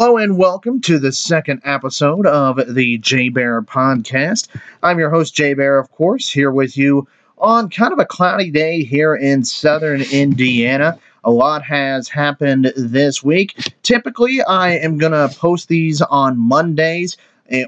Hello and welcome to the second episode of the Jay Bear podcast. I'm your host, Jay Bear, of course, here with you on kind of a cloudy day here in southern Indiana. A lot has happened this week. Typically, I am going to post these on Mondays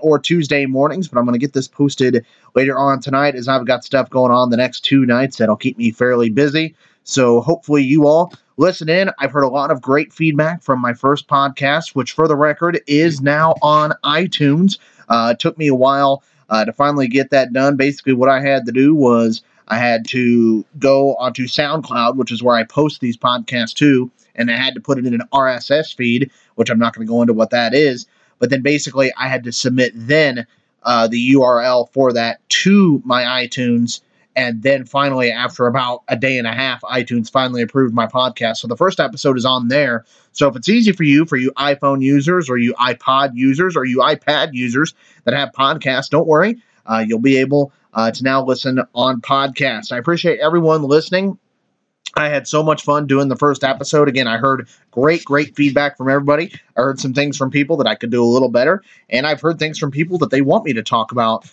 or Tuesday mornings, but I'm going to get this posted later on tonight as I've got stuff going on the next two nights that'll keep me fairly busy. So hopefully you all listen in. I've heard a lot of great feedback from my first podcast, which for the record is now on iTunes. It took me a while to finally get that done. Basically what I had to do was I had to go onto SoundCloud, which is where I post these podcasts to, and I had to put it in an RSS feed, which I'm not going to go into what that is. But then basically I had to submit then the URL for that to my iTunes. And then finally, after about a day and a half, iTunes finally approved my podcast. So the first episode is on there. So if it's easy for you iPhone users or you iPod users or you iPad users that have podcasts, don't worry. You'll be able to now listen on podcasts. I appreciate everyone listening. I had so much fun doing the first episode. Again, I heard great feedback from everybody. I heard some things from people that I could do a little better. And I've heard things from people that they want me to talk about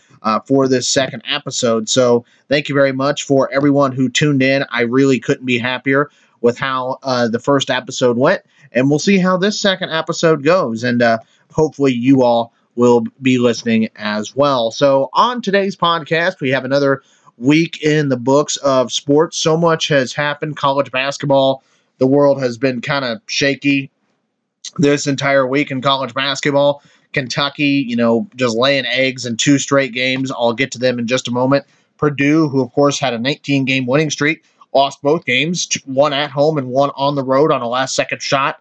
for this second episode. So thank you very much for everyone who tuned in. I really couldn't be happier with how the first episode went. And we'll see how this second episode goes. And hopefully you all will be listening as well. So on today's podcast, we have another week in the books of sports. So much has happened. College basketball, the world has been kind of shaky this entire week in college basketball. Kentucky, just laying eggs in two straight games. I'll get to them in just a moment. Purdue, who of course had a 19-game winning streak, lost both games, one at home and one on the road on a last-second shot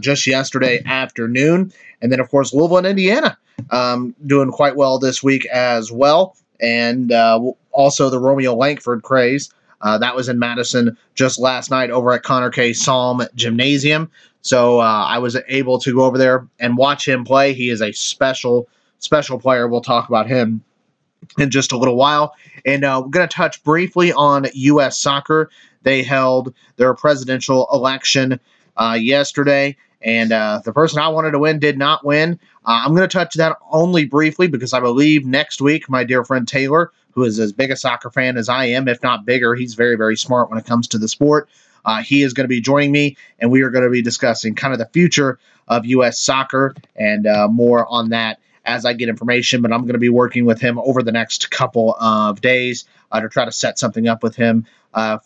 just yesterday afternoon. And then, of course, Louisville and Indiana doing quite well this week as well. And also the Romeo Langford craze. That was in Madison just last night over at Connor K. Salm Gymnasium. So I was able to go over there and watch him play. He is a special player. We'll talk about him in just a little while. And we're going to touch briefly on U.S. soccer. They held their presidential election yesterday. And the person I wanted to win did not win. I'm going to touch that only briefly because I believe next week my dear friend Taylor, who is as big a soccer fan as I am, if not bigger, he's very, very smart when it comes to the sport. He is going to be joining me, and we are going to be discussing kind of the future of U.S. soccer and more on that as I get information. But I'm going to be working with him over the next couple of days to try to set something up with him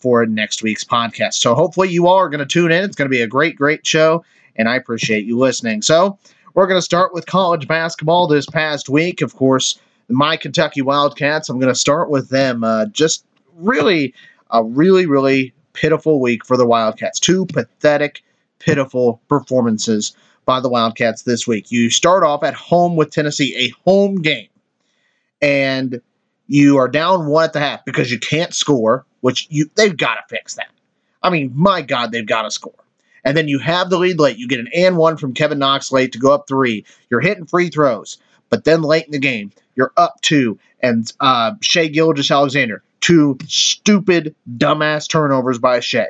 for next week's podcast. So hopefully you all are going to tune in. It's going to be a great show. And I appreciate you listening. So we're going to start with college basketball this past week. Of course, my Kentucky Wildcats, I'm going to start with them. Just really, a really pitiful week for the Wildcats. Two pathetic, pitiful performances by the Wildcats this week. You start off at home with Tennessee, a home game. And you are down one at the half because you can't score, which they've got to fix that. I mean, my God, they've got to score. And then you have the lead late. You get an and one from Kevin Knox late to go up three. You're hitting free throws. But then late in the game, you're up two. And Shea Gilgis-Alexander, two stupid, dumbass turnovers by Shea.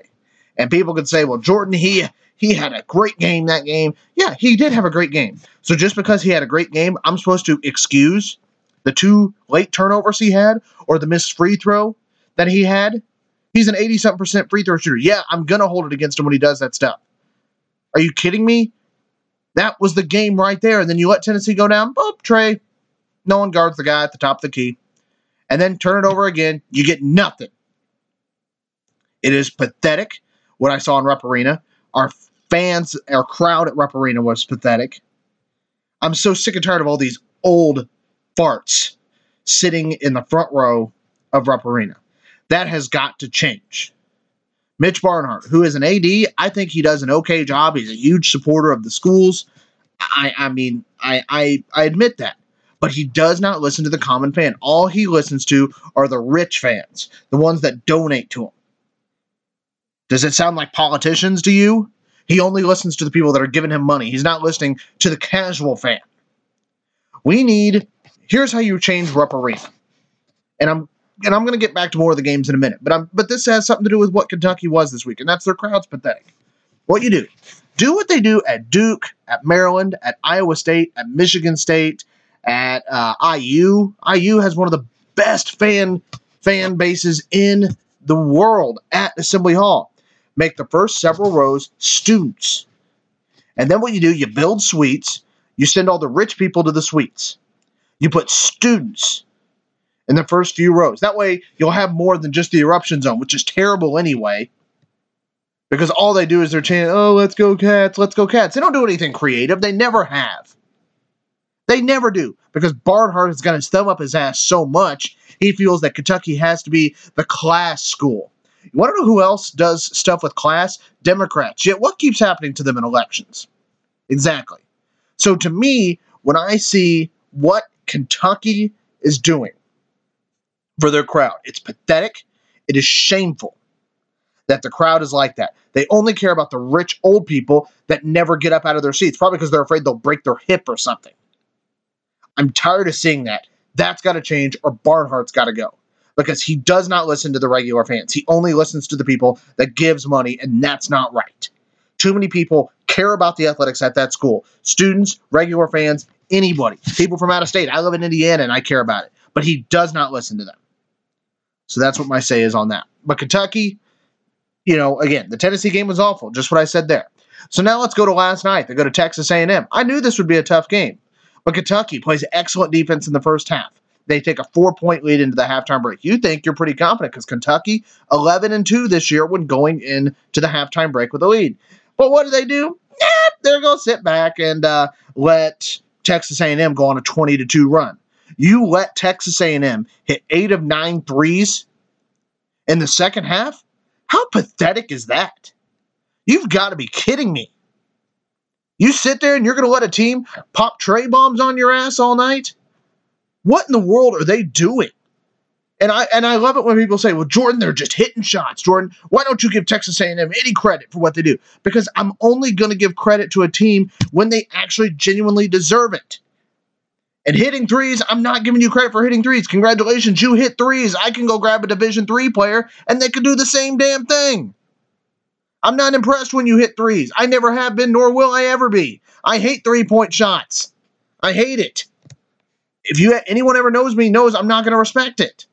And people could say, well, Jordan, he had a great game that game. Yeah, he did have a great game. So just because he had a great game, I'm supposed to excuse the two late turnovers he had or the missed free throw that he had? He's an 80-something% free throw shooter. Yeah, I'm going to hold it against him when he does that stuff. Are you kidding me? That was the game right there. And then you let Tennessee go down. Boop, Trey. No one guards the guy at the top of the key. And then turn it over again. You get nothing. It is pathetic what I saw in Rupp Arena. Our crowd at Rupp Arena was pathetic. I'm so sick and tired of all these old farts sitting in the front row of Rupp Arena. That has got to change. Mitch Barnhart, who is an AD, I think he does an okay job. He's a huge supporter of the schools. I mean, I admit that. But he does not listen to the common fan. All he listens to are the rich fans, the ones that donate to him. Does it sound like politicians to you? He only listens to the people that are giving him money. He's not listening to the casual fan. Here's how you change Rupp Arena. And I'm going to get back to more of the games in a minute. But this has something to do with what Kentucky was this week, and that's their crowd's pathetic. What you do do what they do at Duke, at Maryland, at Iowa State, at Michigan State, at IU. IU has one of the best fan bases in the world at Assembly Hall. Make the first several rows students. And then what you do, you build suites. You send all the rich people to the suites. You put students in the first few rows. That way, you'll have more than just the eruption zone, which is terrible anyway. Because all they do is they're chanting, oh, let's go Cats, let's go Cats. They don't do anything creative. They never have. They never do. Because Barnhart has got his thumb up his ass so much, he feels that Kentucky has to be the class school. You want to know who else does stuff with class? Democrats. Yet what keeps happening to them in elections? Exactly. So to me, when I see what Kentucky is doing for their crowd, it's pathetic. It is shameful that the crowd is like that. They only care about the rich old people that never get up out of their seats, probably because they're afraid they'll break their hip or something. I'm tired of seeing that. That's got to change, or Barnhart's got to go. Because he does not listen to the regular fans. He only listens to the people that gives money, and that's not right. Too many people care about the athletics at that school. Students, regular fans, anybody. People from out of state. I live in Indiana, and I care about it. But he does not listen to them. So that's what my say is on that. But Kentucky, you know, again, the Tennessee game was awful. Just what I said there. So now let's go to last night. They go to Texas A&M. I knew this would be a tough game. But Kentucky plays excellent defense in the first half. They take a 4-point lead into the halftime break. You think you're pretty confident because Kentucky 11-2 this year when going into the halftime break with a lead. But what do? Nah, they're going to sit back and let Texas A&M go on a 20-2 run. You let Texas A&M hit 8 of 9 threes in the second half? How pathetic is that? You've got to be kidding me. You sit there and you're going to let a team pop tray bombs on your ass all night? What in the world are they doing? And I love it when people say, well, Jordan, they're just hitting shots. Jordan, why don't you give Texas A&M any credit for what they do? Because I'm only going to give credit to a team when they actually genuinely deserve it. And hitting threes, I'm not giving you credit for hitting threes. Congratulations, you hit threes. I can go grab a Division III player, and they can do the same damn thing. I'm not impressed when you hit threes. I never have been, nor will I ever be. I hate three-point shots. I hate it. If anyone ever knows me, knows I'm not going to respect it.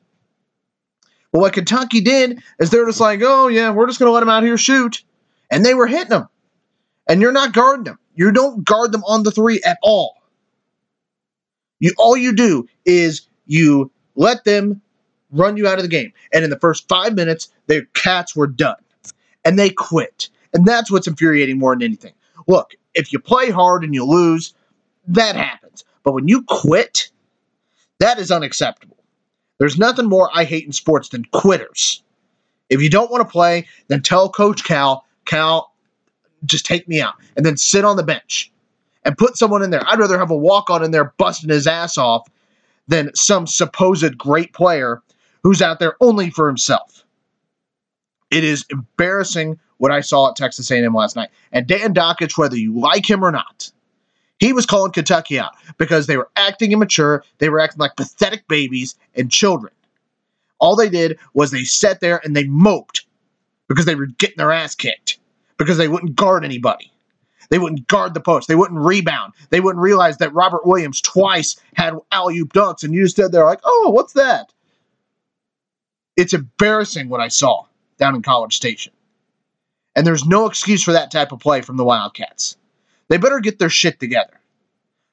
But what Kentucky did is they're just like, oh, yeah, we're just going to let them out here shoot. And they were hitting them. And you're not guarding them. You don't guard them on the three at all. All you do is you let them run you out of the game. And in the first 5 minutes, their Cats were done. And they quit. And that's what's infuriating more than anything. Look, if you play hard and you lose, that happens. But when you quit, that is unacceptable. There's nothing more I hate in sports than quitters. If you don't want to play, then tell Coach Cal, just take me out. And then sit on the bench and put someone in there. I'd rather have a walk-on in there busting his ass off than some supposed great player who's out there only for himself. It is embarrassing what I saw at Texas A&M last night. And Dan Dockich, whether you like him or not, he was calling Kentucky out because they were acting immature. They were acting like pathetic babies and children. All they did was they sat there and they moped because they were getting their ass kicked because they wouldn't guard anybody. They wouldn't guard the post. They wouldn't rebound. They wouldn't realize that Robert Williams twice had alley-oop dunks, and you just stood there like, oh, what's that? It's embarrassing what I saw down in College Station. And there's no excuse for that type of play from the Wildcats. They better get their shit together.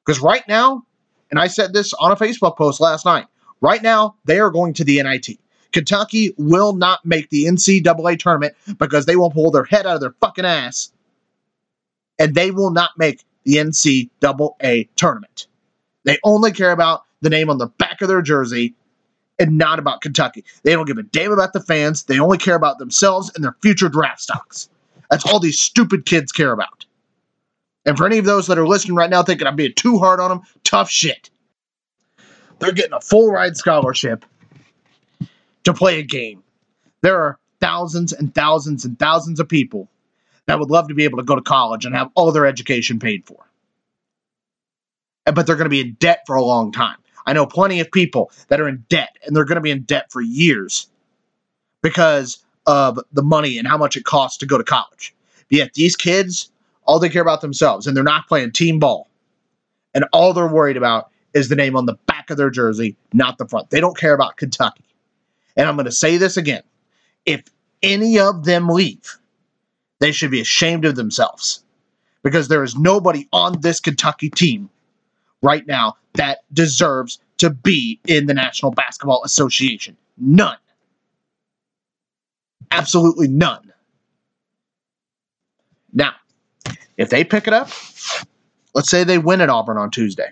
Because right now, and I said this on a Facebook post last night, right now they are going to the NIT. Kentucky will not make the NCAA tournament because they will pull their head out of their fucking ass and they will not make the NCAA tournament. They only care about the name on the back of their jersey and not about Kentucky. They don't give a damn about the fans. They only care about themselves and their future draft stocks. That's all these stupid kids care about. And for any of those that are listening right now thinking I'm being too hard on them, tough shit. They're getting a full-ride scholarship to play a game. There are thousands and thousands and thousands of people that would love to be able to go to college and have all their education paid for. But they're going to be in debt for a long time. I know plenty of people that are in debt, and they're going to be in debt for years because of the money and how much it costs to go to college. But yet these kids All they care about themselves, and they're not playing team ball. And all they're worried about is the name on the back of their jersey, not the front. They don't care about Kentucky. And I'm going to say this again. If any of them leave, they should be ashamed of themselves, because there is nobody on this Kentucky team right now that deserves to be in the National Basketball Association. None. Absolutely none. Now, if they pick it up, let's say they win at Auburn on Tuesday,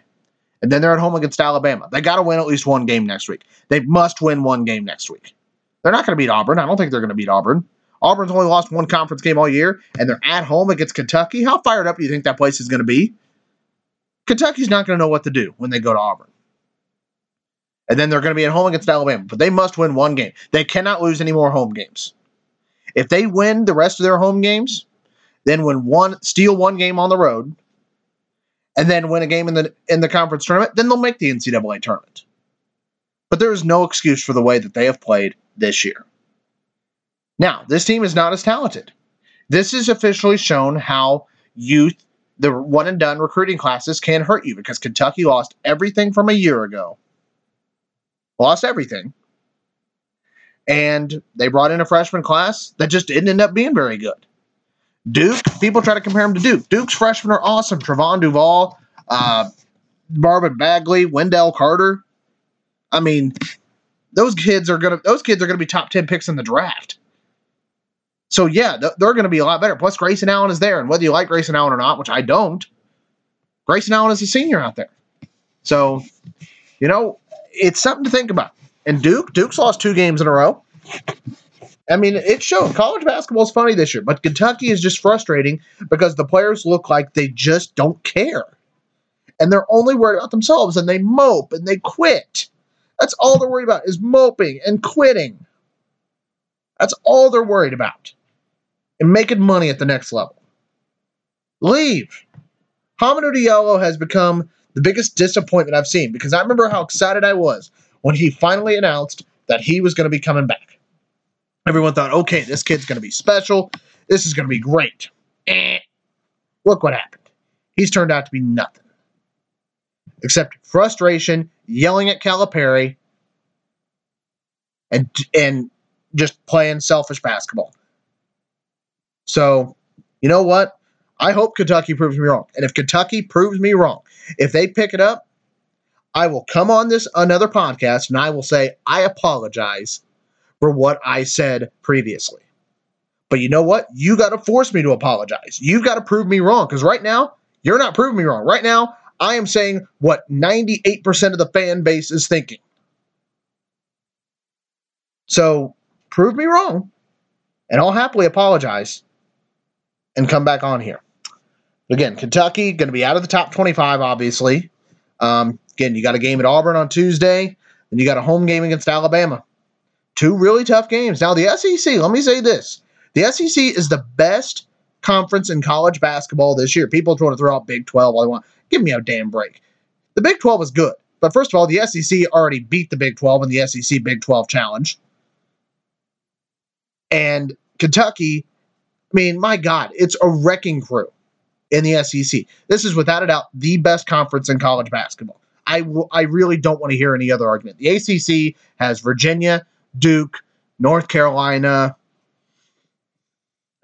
and then they're at home against Alabama. They got to win at least one game next week. They must win one game next week. They're not going to beat Auburn. I don't think they're going to beat Auburn. Auburn's only lost one conference game all year, and they're at home against Kentucky. How fired up do you think that place is going to be? Kentucky's not going to know what to do when they go to Auburn. And then they're going to be at home against Alabama, but they must win one game. They cannot lose any more home games. If they win the rest of their home games, then steal one game on the road, and then win a game in the conference tournament, then they'll make the NCAA tournament. But there is no excuse for the way that they have played this year. Now, this team is not as talented. This has officially shown how youth, the one-and-done recruiting classes, can hurt you, because Kentucky lost everything from a year ago. Lost everything. And they brought in a freshman class that just didn't end up being very good. Duke, people try to compare him to Duke. Duke's freshmen are awesome. Trevon Duvall, Marvin Bagley, Wendell Carter. I mean, those kids are gonna be top 10 picks in the draft. So yeah, they're gonna be a lot better. Plus, Grayson Allen is there, and whether you like Grayson Allen or not, which I don't, Grayson Allen is a senior out there. So, you know, it's something to think about. And Duke's lost two games in a row. I mean, it showed. College basketball is funny this year, but Kentucky is just frustrating because the players look like they just don't care. And they're only worried about themselves, and they mope, and they quit. That's all they're worried about, is moping and quitting. That's all they're worried about. And making money at the next level. Leave. Hamadou Diallo has become the biggest disappointment I've seen, because I remember how excited I was when he finally announced that he was going to be coming back. Everyone thought, okay, this kid's going to be special. This is going to be great. Look what happened. He's turned out to be nothing. Except frustration, yelling at Calipari, and just playing selfish basketball. So, you know what? I hope Kentucky proves me wrong. And if Kentucky proves me wrong, if they pick it up, I will come on this another podcast and I will say, I apologize for what I said previously. But you know what? You got to force me to apologize. You've got to prove me wrong, because right now, you're not proving me wrong. Right now, I am saying what 98% of the fan base is thinking. So, prove me wrong, and I'll happily apologize and come back on here. Again, Kentucky going to be out of the top 25, obviously. Again, you got a game at Auburn on Tuesday, and you got a home game against Alabama. Two really tough games. Now, the SEC, let me say this. The SEC is the best conference in college basketball this year. People try to throw out Big 12 all they want. Give me a damn break. The Big 12 is good. But first of all, the SEC already beat the Big 12 in the SEC Big 12 Challenge. And Kentucky, I mean, my God, it's a wrecking crew in the SEC. This is without a doubt the best conference in college basketball. I really don't want to hear any other argument. The ACC has Virginia, Duke, North Carolina.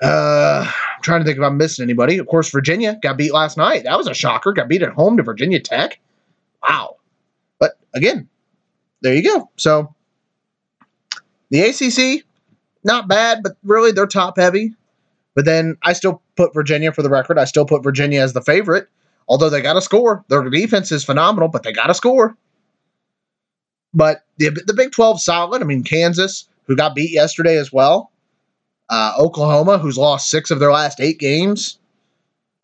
I'm trying to think if I'm missing anybody. Of course, Virginia got beat last night. That was a shocker. Got beat at home to Virginia Tech. Wow. But again, there you go. So the ACC, not bad, but really they're top heavy. But then I still put Virginia, for the record. I still put Virginia as the favorite, although they got to score. Their defense is phenomenal, but they got to score. But the Big 12 solid. I mean, Kansas, who got beat yesterday as well. Oklahoma, who's lost 6 of their last 8 games.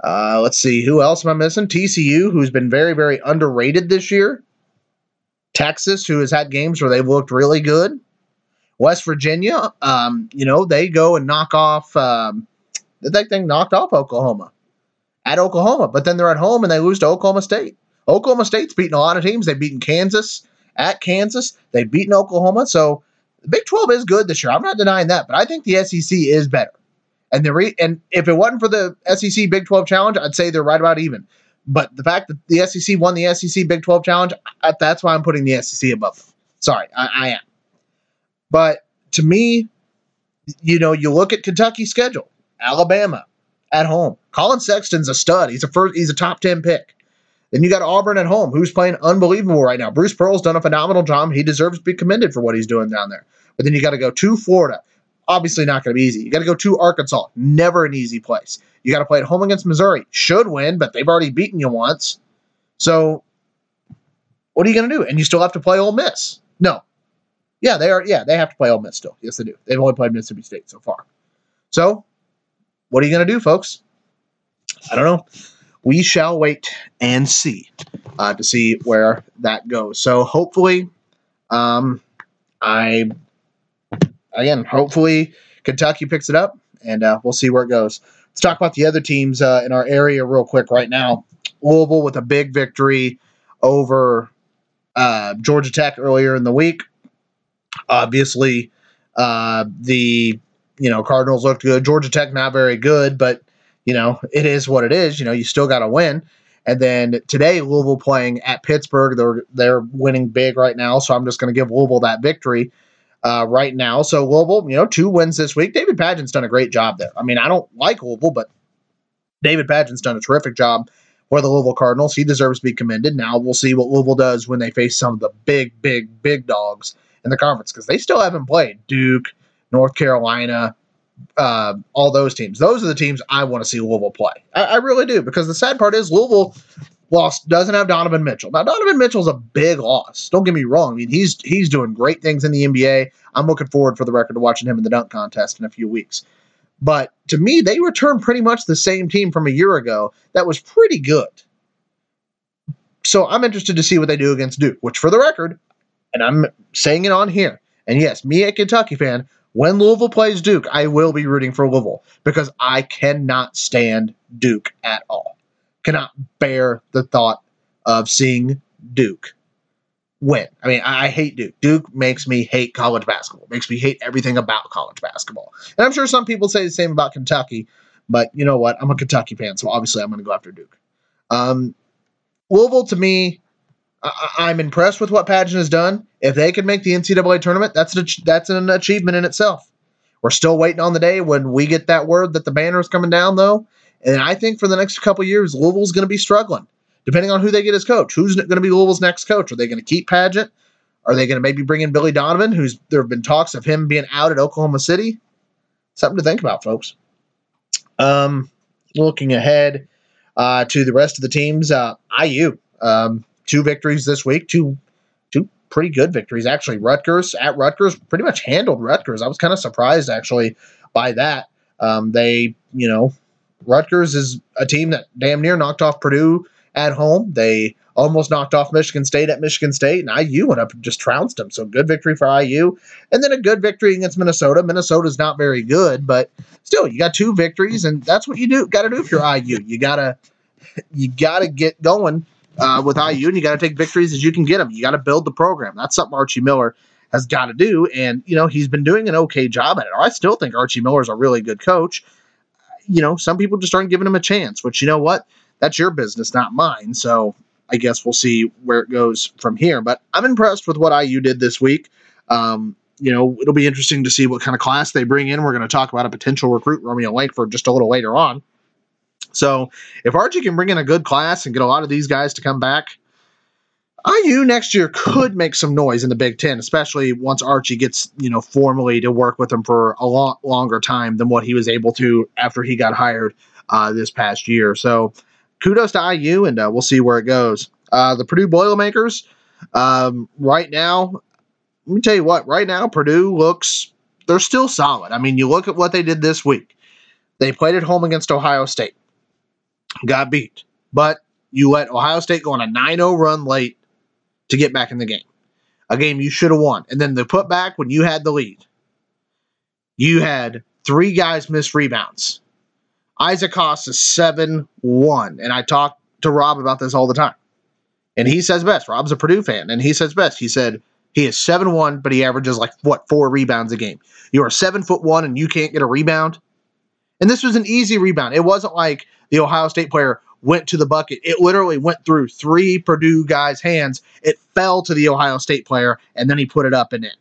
Let's see, who else am I missing? TCU, who's been very, very underrated this year. Texas, who has had games where they've looked really good. West Virginia, you know, they go and knock off, that thing knocked off Oklahoma. At Oklahoma, but then they're at home and they lose to Oklahoma State. Oklahoma State's beaten a lot of teams. They've beaten Kansas. At Kansas, they've beaten Oklahoma. So the Big 12 is good this year. I'm not denying that, but I think the SEC is better. And if it wasn't for the SEC Big 12 Challenge, I'd say they're right about even. But the fact that the SEC won the SEC Big 12 Challenge, that's why I'm putting the SEC above them. Sorry, I am. But to me, you look at Kentucky's schedule, Alabama at home. Colin Sexton's a stud. He's a top 10 pick. Then you got Auburn at home, who's playing unbelievable right now. Bruce Pearl's done a phenomenal job. He deserves to be commended for what he's doing down there. But then you got to go to Florida. Obviously not going to be easy. You got to go to Arkansas. Never an easy place. You got to play at home against Missouri. Should win, but they've already beaten you once. So what are you going to do? And you still have to play Ole Miss. No. Yeah, they have to play Ole Miss still. Yes, they do. They've only played Mississippi State so far. So what are you going to do, folks? I don't know. We shall wait and see to see where that goes. So hopefully, hopefully Kentucky picks it up, and we'll see where it goes. Let's talk about the other teams in our area real quick right now. Louisville with a big victory over Georgia Tech earlier in the week. Obviously, the Cardinals looked good. Georgia Tech not very good, but it is what it is. You still got to win. And then today, Louisville playing at Pittsburgh. They're winning big right now, so I'm just going to give Louisville that victory. Right now. So Louisville, 2 wins this week. David Padgett's done a great job there. I mean, I don't like Louisville, but David Padgett's done a terrific job for the Louisville Cardinals. He deserves to be commended. Now we'll see what Louisville does when they face some of the big dogs in the conference, because they still haven't played Duke, North Carolina, all those teams. Those are the teams I want to see Louisville play. I really do, because the sad part is Louisville doesn't have Donovan Mitchell. Now, Donovan Mitchell's a big loss. Don't get me wrong. I mean, he's doing great things in the NBA. I'm looking forward, for the record, to watching him in the dunk contest in a few weeks. But to me, they return pretty much the same team from a year ago that was pretty good. So I'm interested to see what they do against Duke, which, for the record, and I'm saying it on here, and yes, me, a Kentucky fan, when Louisville plays Duke, I will be rooting for Louisville, because I cannot stand Duke at all. Cannot bear the thought of seeing Duke win. I mean, I hate Duke. Duke makes me hate college basketball. Makes me hate everything about college basketball. And I'm sure some people say the same about Kentucky, but you know what? I'm a Kentucky fan, so obviously I'm going to go after Duke. Louisville, to me, I'm impressed with what Padgett has done. If they can make the NCAA tournament, that's an achievement in itself. We're still waiting on the day when we get that word that the banner is coming down, though. And I think for the next couple of years, Louisville's going to be struggling, depending on who they get as coach. Who's going to be Louisville's next coach? Are they going to keep Padgett? Are they going to maybe bring in Billy Donovan, there have been talks of him being out at Oklahoma City? Something to think about, folks. Looking ahead to the rest of the teams, IU, 2 victories this week, two pretty good victories, actually. Rutgers, pretty much handled Rutgers. I was kind of surprised, actually, by that. Rutgers is a team that damn near knocked off Purdue at home. They almost knocked off Michigan State at Michigan State, and IU went up and just trounced them. So good victory for IU. And then a good victory against Minnesota. Minnesota's not very good, but still, you got 2 victories, and that's what you got to do if you're IU. You gotta get going with IU, and you got to take victories as you can get them. You got to build the program. That's something Archie Miller has got to do, and he's been doing an okay job at it. I still think Archie Miller's a really good coach. Some people just aren't giving him a chance, which, you know what? That's your business, not mine. So I guess we'll see where it goes from here. But I'm impressed with what IU did this week. It'll be interesting to see what kind of class they bring in. We're going to talk about a potential recruit, Romeo Langford, just a little later on. So if Archie can bring in a good class and get a lot of these guys to come back, IU next year could make some noise in the Big Ten, especially once Archie gets, formally to work with him for a lot longer time than what he was able to after he got hired this past year. So kudos to IU, and we'll see where it goes. The Purdue Boilermakers, right now, let me tell you what, right now Purdue they're still solid. I mean, you look at what they did this week. They played at home against Ohio State. Got beat. But you let Ohio State go on a 9-0 run late to get back in the game, a game you should have won. And then the putback when you had the lead. You had 3 guys miss rebounds. Isaac Haas is 7-1, and I talk to Rob about this all the time. And he says best. Rob's a Purdue fan, and he says best. He said he is 7-1, but he averages 4 rebounds a game. You are 7'1", and you can't get a rebound? And this was an easy rebound. It wasn't like the Ohio State player went to the bucket. It literally went through three Purdue guys' hands. It fell to the Ohio State player, and then he put it up and in.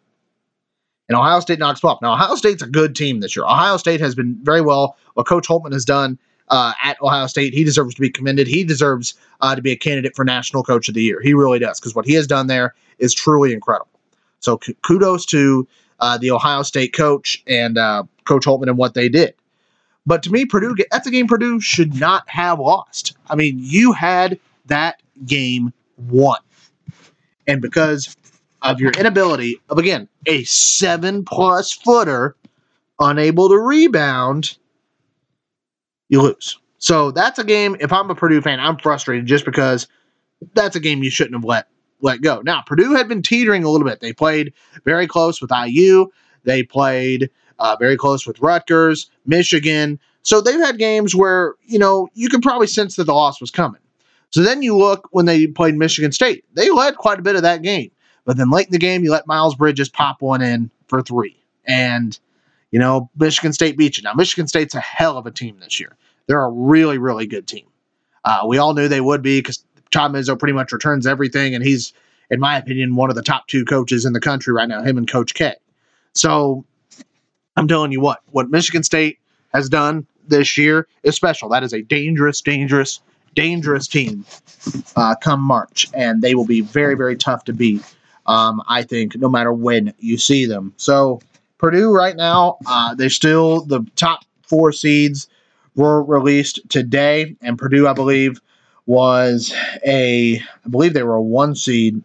And Ohio State knocks 12. Now, Ohio State's a good team this year. Ohio State has been very well. What Coach Holtman has done at Ohio State, he deserves to be commended. He deserves to be a candidate for National Coach of the Year. He really does, because what he has done there is truly incredible. So kudos to the Ohio State coach and Coach Holtman and what they did. But to me, Purdue, that's a game Purdue should not have lost. I mean, you had that game won. And because of your inability of, again, a 7-plus footer, unable to rebound, you lose. So that's a game, if I'm a Purdue fan, I'm frustrated just because that's a game you shouldn't have let go. Now, Purdue had been teetering a little bit. They played very close with IU. They played very close with Rutgers, Michigan. So they've had games where, you know, you could probably sense that the loss was coming. So then you look when they played Michigan State. They led quite a bit of that game. But then late in the game, you let Miles Bridges pop one in for three. And, you know, Michigan State beat you. Now, Michigan State's a hell of a team this year. They're a really, really good team. We all knew they would be because Tom Izzo pretty much returns everything, and he's, in my opinion, one of the top two coaches in the country right now, him and Coach K. So I'm telling you what Michigan State has done this year is special. That is a dangerous, dangerous, dangerous team come March, and they will be very, very tough to beat. I think no matter when you see them. So Purdue right now, they're still the top four seeds were released today. And Purdue, I believe, was I believe they were a one seed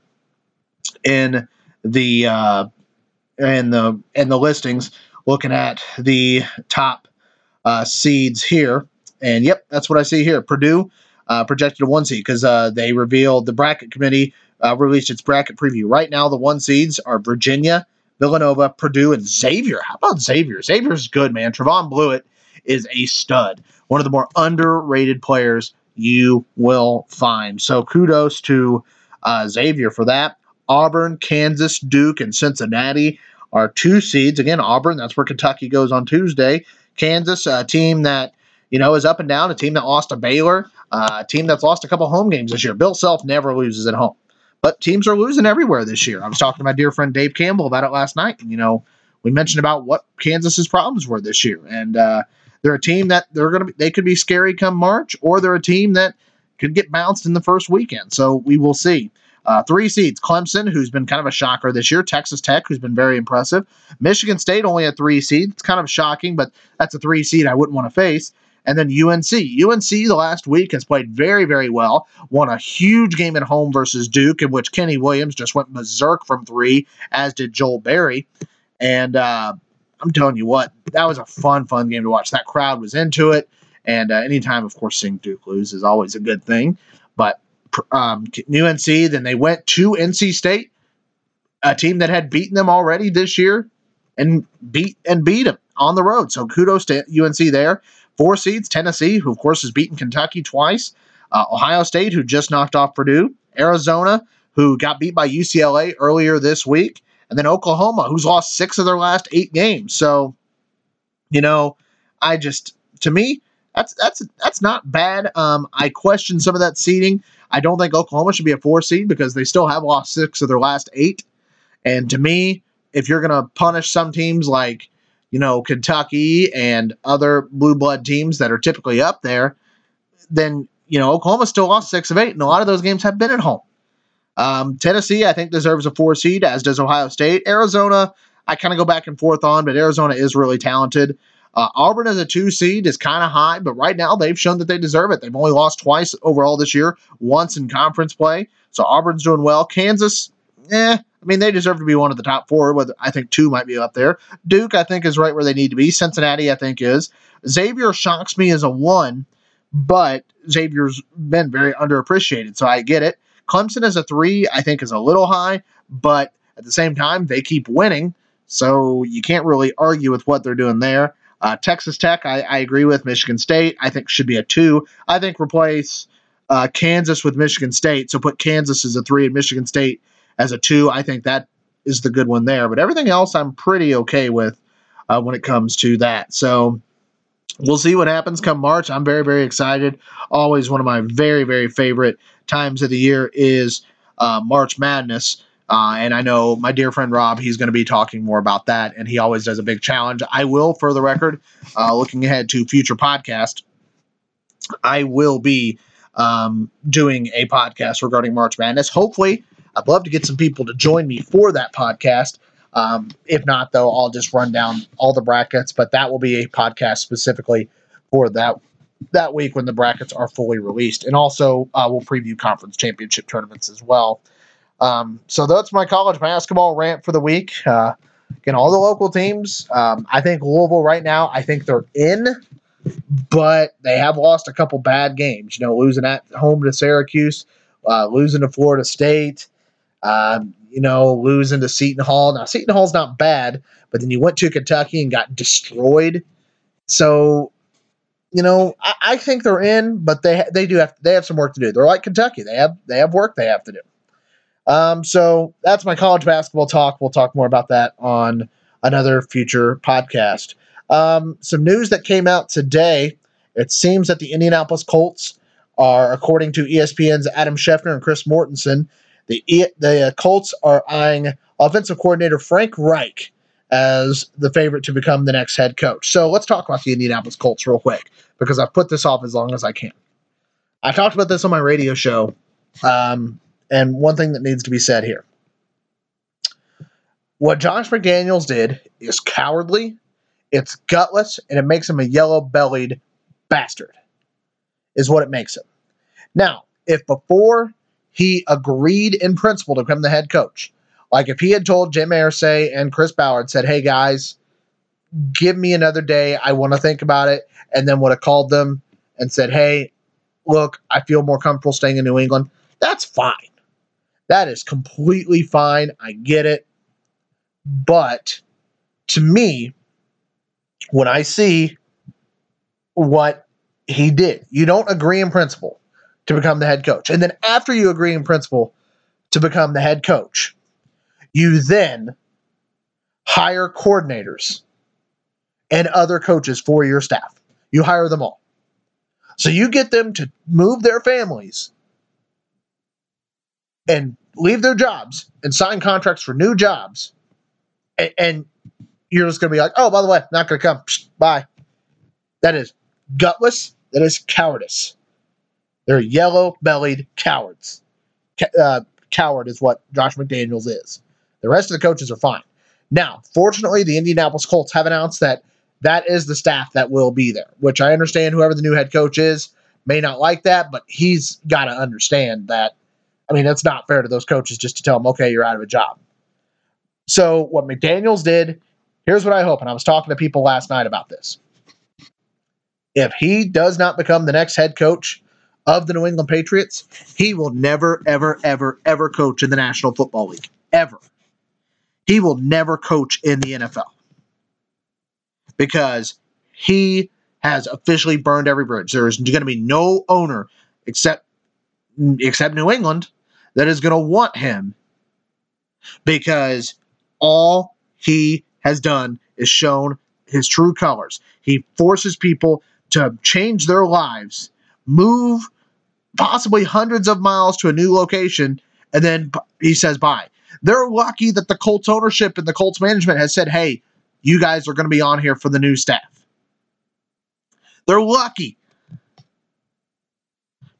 in the listings, looking at the top seeds here. And yep, that's what I see here. Purdue projected a one seed because they revealed the bracket committee released its bracket preview. Right now, the one seeds are Virginia, Villanova, Purdue, and Xavier. How about Xavier? Xavier's good, man. Travon Blewett is a stud. One of the more underrated players you will find. So kudos to Xavier for that. Auburn, Kansas, Duke, and Cincinnati are two seeds. Again, Auburn, that's where Kentucky goes on Tuesday. Kansas, a team that, you know, is up and down, a team that lost to Baylor, a team that's lost a couple home games this year. Bill Self never loses at home. But teams are losing everywhere this year. I was talking to my dear friend Dave Campbell about it last night. And, you know, we mentioned about what Kansas's problems were this year. And they're a team that they could be scary come March, or they're a team that could get bounced in the first weekend. So we will see. Three seeds, Clemson, who's been kind of a shocker this year. Texas Tech, who's been very impressive. Michigan State only a three seed. It's kind of shocking, but that's a three seed I wouldn't want to face. And then UNC. UNC the last week has played very, very well. Won a huge game at home versus Duke, in which Kenny Williams just went berserk from three, as did Joel Berry. And I'm telling you what, that was a fun, fun game to watch. That crowd was into it. And anytime, of course, seeing Duke lose is always a good thing. But UNC, then they went to NC State, a team that had beaten them already this year, and beat them on the road. So kudos to UNC there. Four seeds, Tennessee, who, of course, has beaten Kentucky twice. Ohio State, who just knocked off Purdue. Arizona, who got beat by UCLA earlier this week. And then Oklahoma, who's lost 6 of their last 8 games. So, you know, to me, that's not bad. I question some of that seeding. I don't think Oklahoma should be a 4 seed because they still have lost 6 of their last 8. And to me, if you're going to punish some teams like, you know, Kentucky and other blue blood teams that are typically up there, then, you know, Oklahoma still lost 6 of 8, and a lot of those games have been at home. Tennessee, I think, deserves a 4 seed, as does Ohio State. Arizona, I kind of go back and forth on, but Arizona is really talented. Auburn as a 2 seed is kind of high, but right now they've shown that they deserve it. They've only lost twice overall this year, once in conference play, so Auburn's doing well. Kansas, I mean, they deserve to be one of the top 4, but I think 2 might be up there. Duke, I think, is right where they need to be. Cincinnati, I think, is. Xavier shocks me as a 1, but Xavier's been very underappreciated, so I get it. Clemson as a 3, I think, is a little high, but at the same time, they keep winning, so you can't really argue with what they're doing there. Texas Tech, I agree with. Michigan State, I think, should be a 2. I think replace Kansas with Michigan State, so put Kansas as a 3 and Michigan State as a 2, I think that is the good one there. But everything else I'm pretty okay with when it comes to that. So we'll see what happens come March. I'm very, very excited. Always one of my very, very favorite times of the year is March Madness. And I know my dear friend Rob, he's going to be talking more about that, and he always does a big challenge. I will, for the record, looking ahead to future podcasts, I will be doing a podcast regarding March Madness. Hopefully, I'd love to get some people to join me for that podcast. If not, though, I'll just run down all the brackets, but that will be a podcast specifically for that week when the brackets are fully released. And also, we'll preview conference championship tournaments as well. So that's my college basketball rant for the week. Again, all the local teams, I think Louisville right now, I think they're in, but they have lost a couple bad games, you know, losing at home to Syracuse, losing to Florida State, you know, losing to Seton Hall. Now, Seton Hall's not bad, but then you went to Kentucky and got destroyed. So, you know, I think they're in, but they have some work to do. They're like Kentucky. They have work they have to do. So that's my college basketball talk. We'll talk more about that on another future podcast. Some news that came out today. It seems that the Indianapolis Colts are, according to ESPN's Adam Schefter and Chris Mortensen, the Colts are eyeing offensive coordinator Frank Reich as the favorite to become the next head coach. So let's talk about the Indianapolis Colts real quick, because I've put this off as long as I can. I talked about this on my radio show, and one thing that needs to be said here. What Josh McDaniels did is cowardly, it's gutless, and it makes him a yellow-bellied bastard, is what it makes him. Now, if before he agreed in principle to become the head coach, like if he had told Jim Irsay and Chris Ballard, said, hey, guys, give me another day, I want to think about it, and then would have called them and said, hey, look, I feel more comfortable staying in New England, that's fine. That is completely fine. I get it. But to me, when I see what he did, you don't agree in principle to become the head coach. And then after you agree in principle to become the head coach, you then hire coordinators and other coaches for your staff. You hire them all. So you get them to move their families and leave their jobs and sign contracts for new jobs, and you're just going to be like, oh, by the way, not going to come. Psh, bye. That is gutless. That is cowardice. They're yellow-bellied cowards. Coward is what Josh McDaniels is. The rest of the coaches are fine. Now, fortunately, the Indianapolis Colts have announced that is the staff that will be there, which I understand whoever the new head coach is may not like that, but he's got to understand that. I mean, that's not fair to those coaches just to tell them, okay, you're out of a job. So what McDaniels did, here's what I hope, and I was talking to people last night about this. If he does not become the next head coach of the New England Patriots, he will never, ever, ever, ever coach in the National Football League. Ever. He will never coach in the NFL. Because he has officially burned every bridge. There is going to be no owner except New England that is going to want him, because all he has done is shown his true colors. He forces people to change their lives, move possibly hundreds of miles to a new location, and then he says bye. They're lucky that the Colts ownership and the Colts management has said, hey, you guys are going to be on here for the new staff. They're lucky,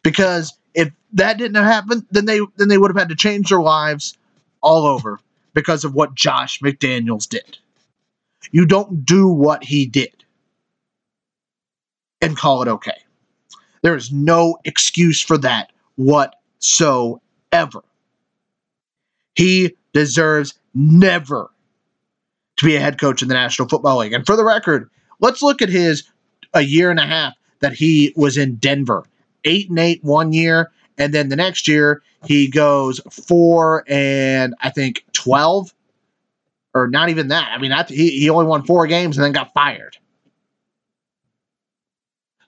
because if that didn't happen, then they would have had to change their lives all over because of what Josh McDaniels did. You don't do what he did and call it okay. There is no excuse for that whatsoever. He deserves never to be a head coach in the National Football League. And for the record, let's look at his a year and a half that he was in Denver. 8-8 one year, and then the next year he goes 4-12, or not even that. I mean, he only won 4 games and then got fired.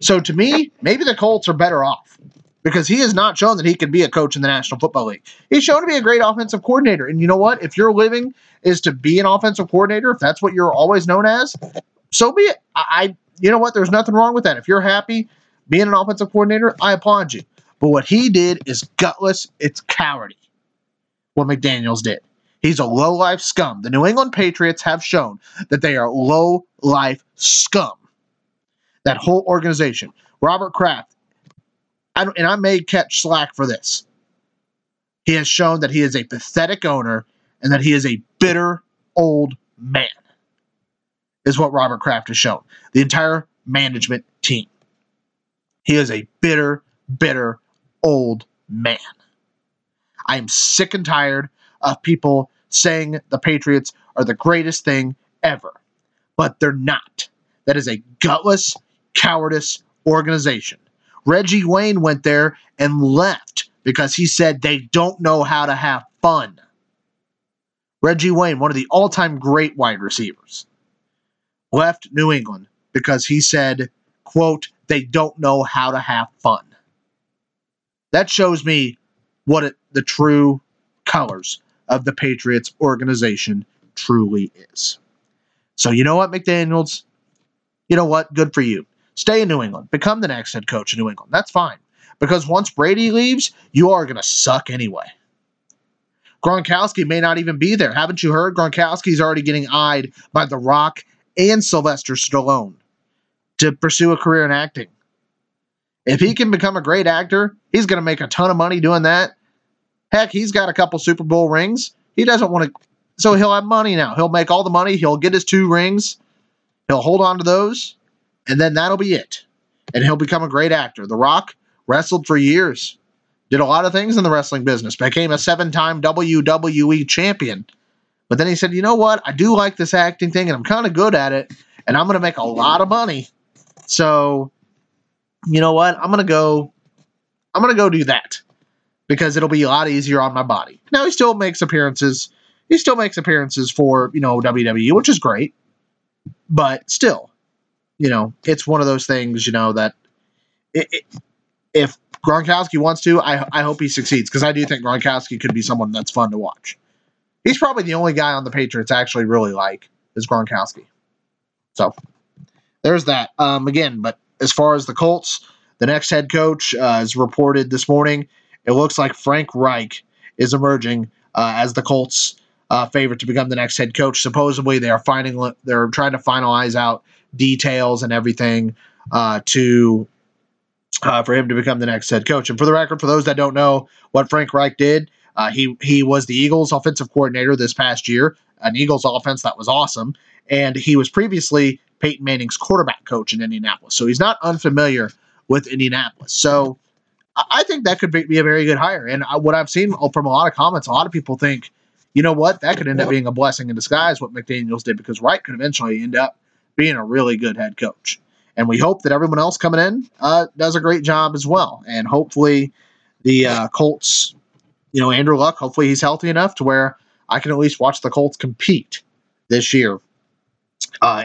So to me, maybe the Colts are better off, because he has not shown that he can be a coach in the National Football League. He's shown to be a great offensive coordinator, and you know what? If your living is to be an offensive coordinator, if that's what you're always known as, so be it. You know what? There's nothing wrong with that. If you're happy being an offensive coordinator, I applaud you. But what he did is gutless. It's cowardly. What McDaniels did. He's a low-life scum. The New England Patriots have shown that they are low-life scum. That whole organization. Robert Kraft, and I may catch slack for this, he has shown that he is a pathetic owner and that he is a bitter old man, is what Robert Kraft has shown. The entire management team. He is a bitter, bitter old man. I am sick and tired of people saying the Patriots are the greatest thing ever. But they're not. That is a gutless, cowardice organization. Reggie Wayne went there and left because he said they don't know how to have fun. Reggie Wayne, one of the all-time great wide receivers, left New England because he said, quote, they don't know how to have fun. That shows me what the true colors of the Patriots organization truly is. So you know what, McDaniels? You know what? Good for you. Stay in New England. Become the next head coach in New England. That's fine. Because once Brady leaves, you are going to suck anyway. Gronkowski may not even be there. Haven't you heard? Gronkowski's already getting eyed by The Rock and Sylvester Stallone to pursue a career in acting. If he can become a great actor, he's going to make a ton of money doing that. Heck, he's got a couple Super Bowl rings. He doesn't want to, so he'll have money now. He'll make all the money. He'll get his 2 rings. He'll hold on to those, and then that'll be it. And he'll become a great actor. The Rock wrestled for years. Did a lot of things in the wrestling business. Became a 7-time WWE champion. But then he said, you know what? I do like this acting thing, and I'm kind of good at it, and I'm going to make a lot of money. So, you know what? I'm going to go do that. Because it'll be a lot easier on my body. Now he still makes appearances. He still makes appearances for, you know, WWE, which is great. But still, you know, it's one of those things, you know, that if Gronkowski wants to, I hope he succeeds. Because I do think Gronkowski could be someone that's fun to watch. He's probably the only guy on the Patriots I actually really like is Gronkowski. So there's that. Again, but as far as the Colts, the next head coach is reported this morning. It looks like Frank Reich is emerging as the Colts' favorite to become the next head coach. Supposedly, they're trying to finalize out details and everything for him to become the next head coach. And for the record, for those that don't know what Frank Reich did, he was the Eagles' offensive coordinator this past year, an Eagles offense that was awesome, and he was previously Peyton Manning's quarterback coach in Indianapolis. So he's not unfamiliar with Indianapolis. So I think that could be a very good hire. And what I've seen from a lot of comments, a lot of people think, you know what, that could end up being a blessing in disguise, what McDaniels did, because Wright could eventually end up being a really good head coach. And we hope that everyone else coming in does a great job as well. And hopefully the Colts, you know, Andrew Luck, hopefully he's healthy enough to where I can at least watch the Colts compete this year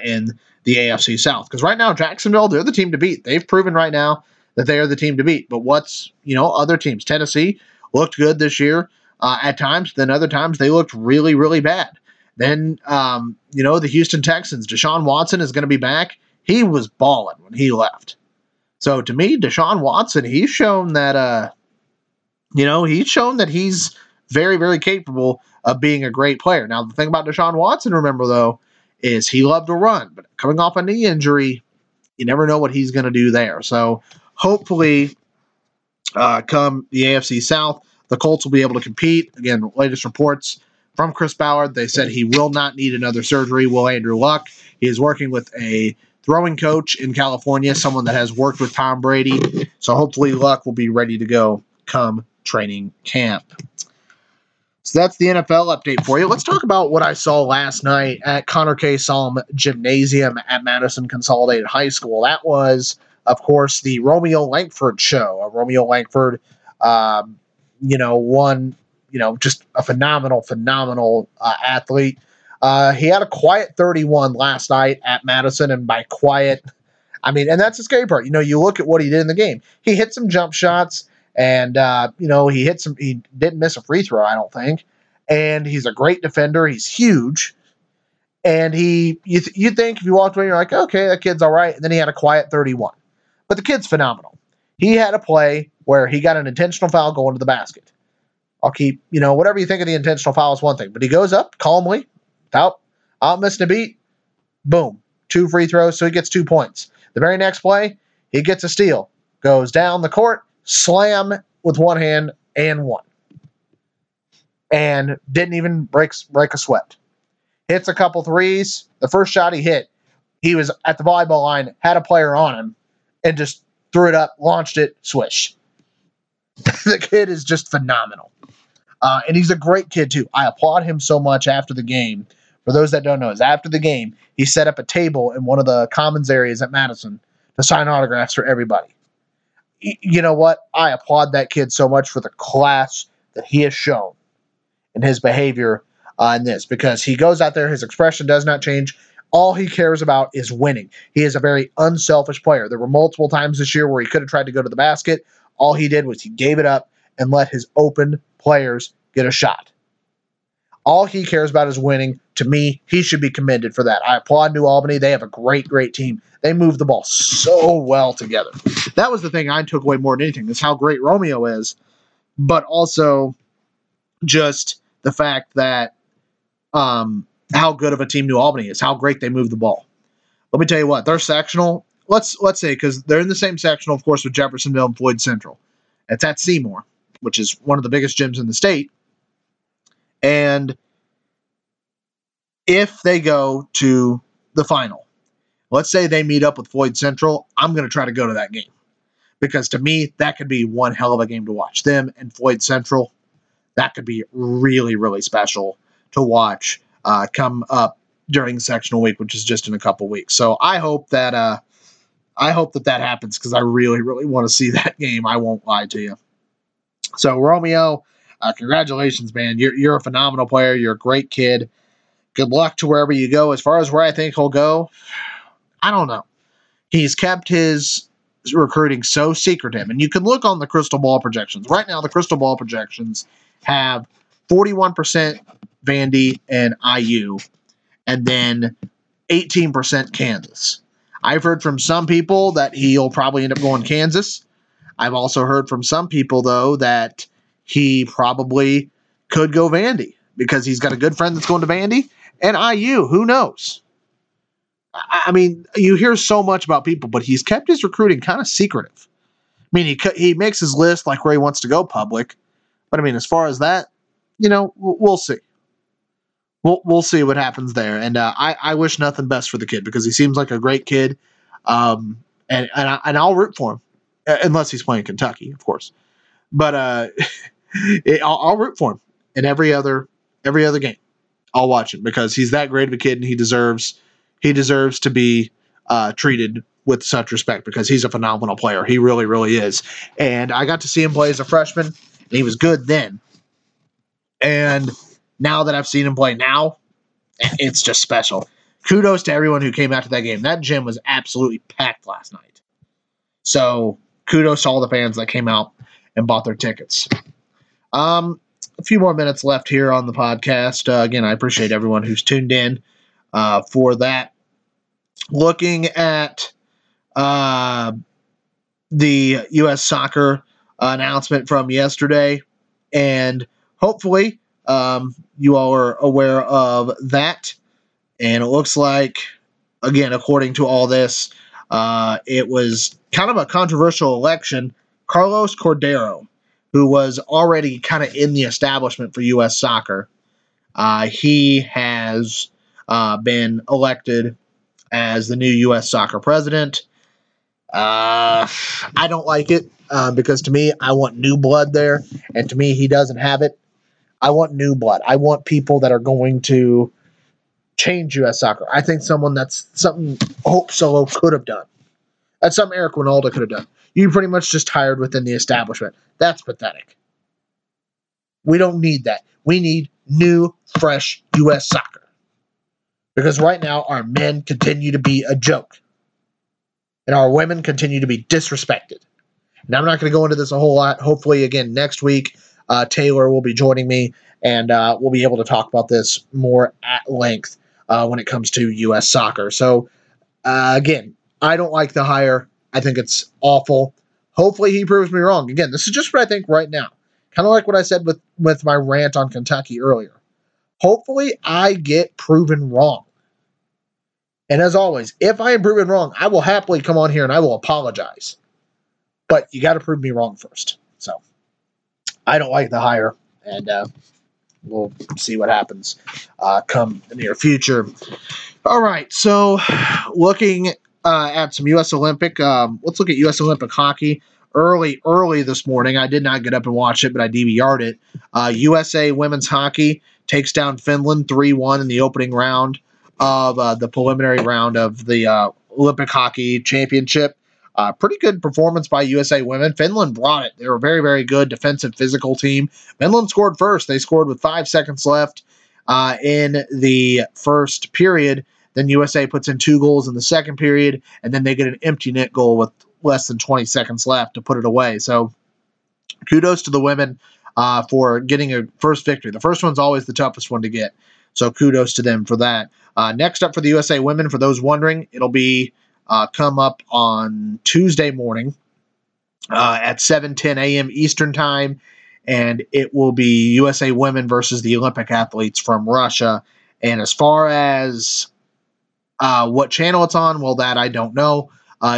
in the AFC South. Because right now, Jacksonville, they're the team to beat. They've proven right now that they are the team to beat. But what's, you know, other teams? Tennessee looked good this year at times. Then other times they looked really, really bad. Then, you know, the Houston Texans. Deshaun Watson is going to be back. He was balling when he left. So, to me, Deshaun Watson, he's shown that, he's very, very capable of being a great player. Now, the thing about Deshaun Watson, remember, though, is he loved to run. But coming off a knee injury, you never know what he's going to do there. So, hopefully, come the AFC South, the Colts will be able to compete. Again, latest reports from Chris Ballard, they said he will not need another surgery. Will Andrew Luck? He is working with a throwing coach in California, someone that has worked with Tom Brady. So hopefully Luck will be ready to go come training camp. So that's the NFL update for you. Let's talk about what I saw last night at Connor K. Salm Gymnasium at Madison Consolidated High School. That was, of course, the Romeo Langford show. Romeo Langford, just a phenomenal athlete. He had a quiet 31 last night at Madison, and by quiet, I mean, and that's the scary part. You know, you look at what he did in the game. He hit some jump shots, and he didn't miss a free throw, I don't think. And he's a great defender. He's huge, And he, you think if you walked away, you're like, okay, that kid's all right. And then he had a quiet 31. But the kid's phenomenal. He had a play where he got an intentional foul going to the basket. I'll keep, you know, whatever you think of the intentional foul is one thing. But he goes up calmly, without missing a beat. Boom. 2 free throws, so he gets 2 points. The very next play, he gets a steal. Goes down the court, slam with one hand and one. And didn't even break a sweat. Hits a couple threes. The first shot he hit, he was at the volleyball line, had a player on him, and just threw it up, launched it, swish. The kid is just phenomenal. And he's a great kid, too. I applaud him so much after the game. For those that don't know, is after the game, he set up a table in one of the commons areas at Madison to sign autographs for everybody. You know what? I applaud that kid so much for the class that he has shown in his behavior in this, because he goes out there, his expression does not change. All he cares about is winning. He is a very unselfish player. There were multiple times this year where he could have tried to go to the basket. All he did was he gave it up and let his open players get a shot. All he cares about is winning. To me, he should be commended for that. I applaud New Albany. They have a great, great team. They move the ball so well together. That was the thing I took away more than anything, is how great Romeo is, but also just the fact that how good of a team New Albany is, how great they move the ball. Let me tell you what, their sectional, let's say, because they're in the same sectional, of course, with Jeffersonville and Floyd Central. It's at Seymour, which is one of the biggest gyms in the state. And if they go to the final, let's say they meet up with Floyd Central, I'm going to try to go to that game. Because to me, that could be one hell of a game to watch. Them and Floyd Central, that could be really, really special to watch come up during sectional week, which is just in a couple weeks. So I hope that happens, because I really, really want to see that game. I won't lie to you. So Romeo, congratulations, man. You're a phenomenal player. You're a great kid. Good luck to wherever you go. As far as where I think he'll go, I don't know. He's kept his recruiting so secretive. And you can look on the crystal ball projections. Right now, the crystal ball projections have 41% Vandy and IU, and then 18% Kansas. I've heard from some people that he'll probably end up going Kansas. I've also heard from some people, though, that he probably could go Vandy, because he's got a good friend that's going to Vandy. And IU, who knows? I mean, you hear so much about people, but he's kept his recruiting kind of secretive. I mean, he makes his list like where he wants to go public, but I mean, as far as that, you know, we'll see. We'll see what happens there. And I wish nothing best for the kid, because he seems like a great kid, and I'll root for him, unless he's playing Kentucky, of course. But I'll root for him in every other game. I'll watch him, because he's that great of a kid, and he deserves to be treated with such respect, because he's a phenomenal player. He really, really is. And I got to see him play as a freshman, and he was good then. And now that I've seen him play now, it's just special. Kudos to everyone who came out to that game. That gym was absolutely packed last night. So kudos to all the fans that came out and bought their tickets. A few more minutes left here on the podcast. Again, I appreciate everyone who's tuned in for that. Looking at the U.S. soccer announcement from yesterday, and hopefully you all are aware of that. And it looks like, again, according to all this, it was kind of a controversial election. Carlos Cordero, who was already kind of in the establishment for U.S. soccer, he has been elected as the new U.S. soccer president. I don't like it, because to me, I want new blood there, and to me, he doesn't have it. I want new blood. I want people that are going to change U.S. soccer. I think that's something Hope Solo could have done. That's something Eric Wynalda could have done. You pretty much just hired within the establishment. That's pathetic. We don't need that. We need new, fresh U.S. soccer. Because right now, our men continue to be a joke. And our women continue to be disrespected. And I'm not going to go into this a whole lot. Hopefully, again, next week, Taylor will be joining me, and we'll be able to talk about this more at length when it comes to U.S. soccer. So, again, I don't like the hire. I think it's awful. Hopefully he proves me wrong. Again, this is just what I think right now. Kind of like what I said with my rant on Kentucky earlier. Hopefully I get proven wrong. And as always, if I am proven wrong, I will happily come on here and I will apologize. But you got to prove me wrong first. So I don't like the hire, and we'll see what happens come the near future. All right, so looking at some U.S. Olympic, let's look at U.S. Olympic hockey. Early this morning, I did not get up and watch it, but I DVR'd it. USA women's hockey takes down Finland 3-1 in the opening round of the preliminary round of the Olympic Hockey Championship. Pretty good performance by USA women. Finland brought it. They were a very, very good defensive, physical team. Finland scored first. They scored with 5 seconds left in the first period. Then USA puts in 2 goals in the second period, and then they get an empty net goal with less than 20 seconds left to put it away. So kudos to the women for getting a first victory. The first one's always the toughest one to get, so kudos to them for that. Next up for the USA women, for those wondering, it'll be come up on Tuesday morning at 7:10 a.m. Eastern Time, and it will be USA women versus the Olympic athletes from Russia. And as far as what channel it's on, well, that I don't know.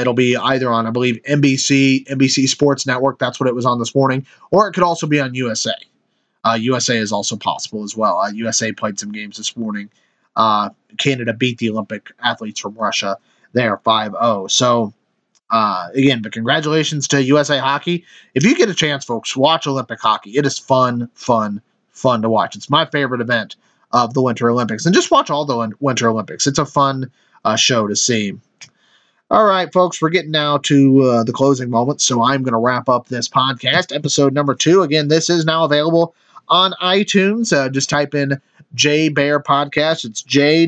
It'll be either on, I believe, NBC Sports Network. That's what it was on this morning. Or it could also be on USA. USA is also possible as well. USA played some games this morning. Canada beat the Olympic athletes from Russia there 5-0. So, again, but congratulations to USA Hockey. If you get a chance, folks, watch Olympic hockey. It is fun to watch. It's my favorite event of the Winter Olympics. And just watch all the Winter Olympics. It's a fun show to see. All right, folks, we're getting now to the closing moments, so I'm going to wrap up this podcast, episode number 2. Again, this is now available on iTunes. Just type in Jay Bear Podcast. It's J-Bear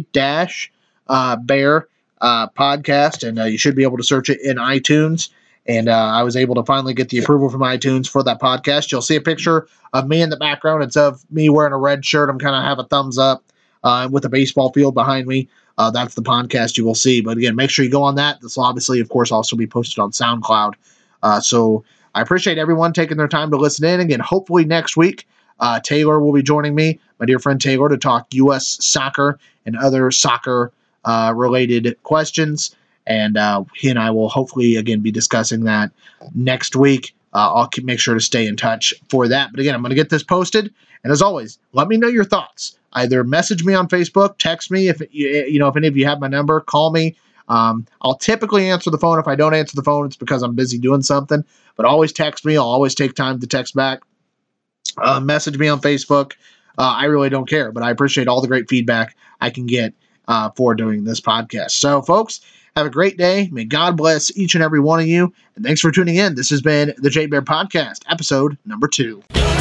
Podcast, and you should be able to search it in iTunes. And I was able to finally get the approval from iTunes for that podcast. You'll see a picture of me in the background. It's of me wearing a red shirt. I'm kind of have a thumbs up with a baseball field behind me. That's the podcast you will see. But again, make sure you go on that. This will obviously, of course, also be posted on SoundCloud. So I appreciate everyone taking their time to listen in. Again, hopefully next week, Taylor will be joining me, my dear friend Taylor, to talk U.S. soccer and other soccer-related questions. And he and I will hopefully, again, be discussing that next week. I'll make sure to stay in touch for that. But again, I'm going to get this posted. And as always, let me know your thoughts. Either message me on Facebook, text me if if any of you have my number, call me. I'll typically answer the phone. If I don't answer the phone, it's because I'm busy doing something. But always text me. I'll always take time to text back. Message me on Facebook. I really don't care, but I appreciate all the great feedback I can get for doing this podcast. So, folks, have a great day. May God bless each and every one of you. And thanks for tuning in. This has been the Jay Bear Podcast, episode number 2.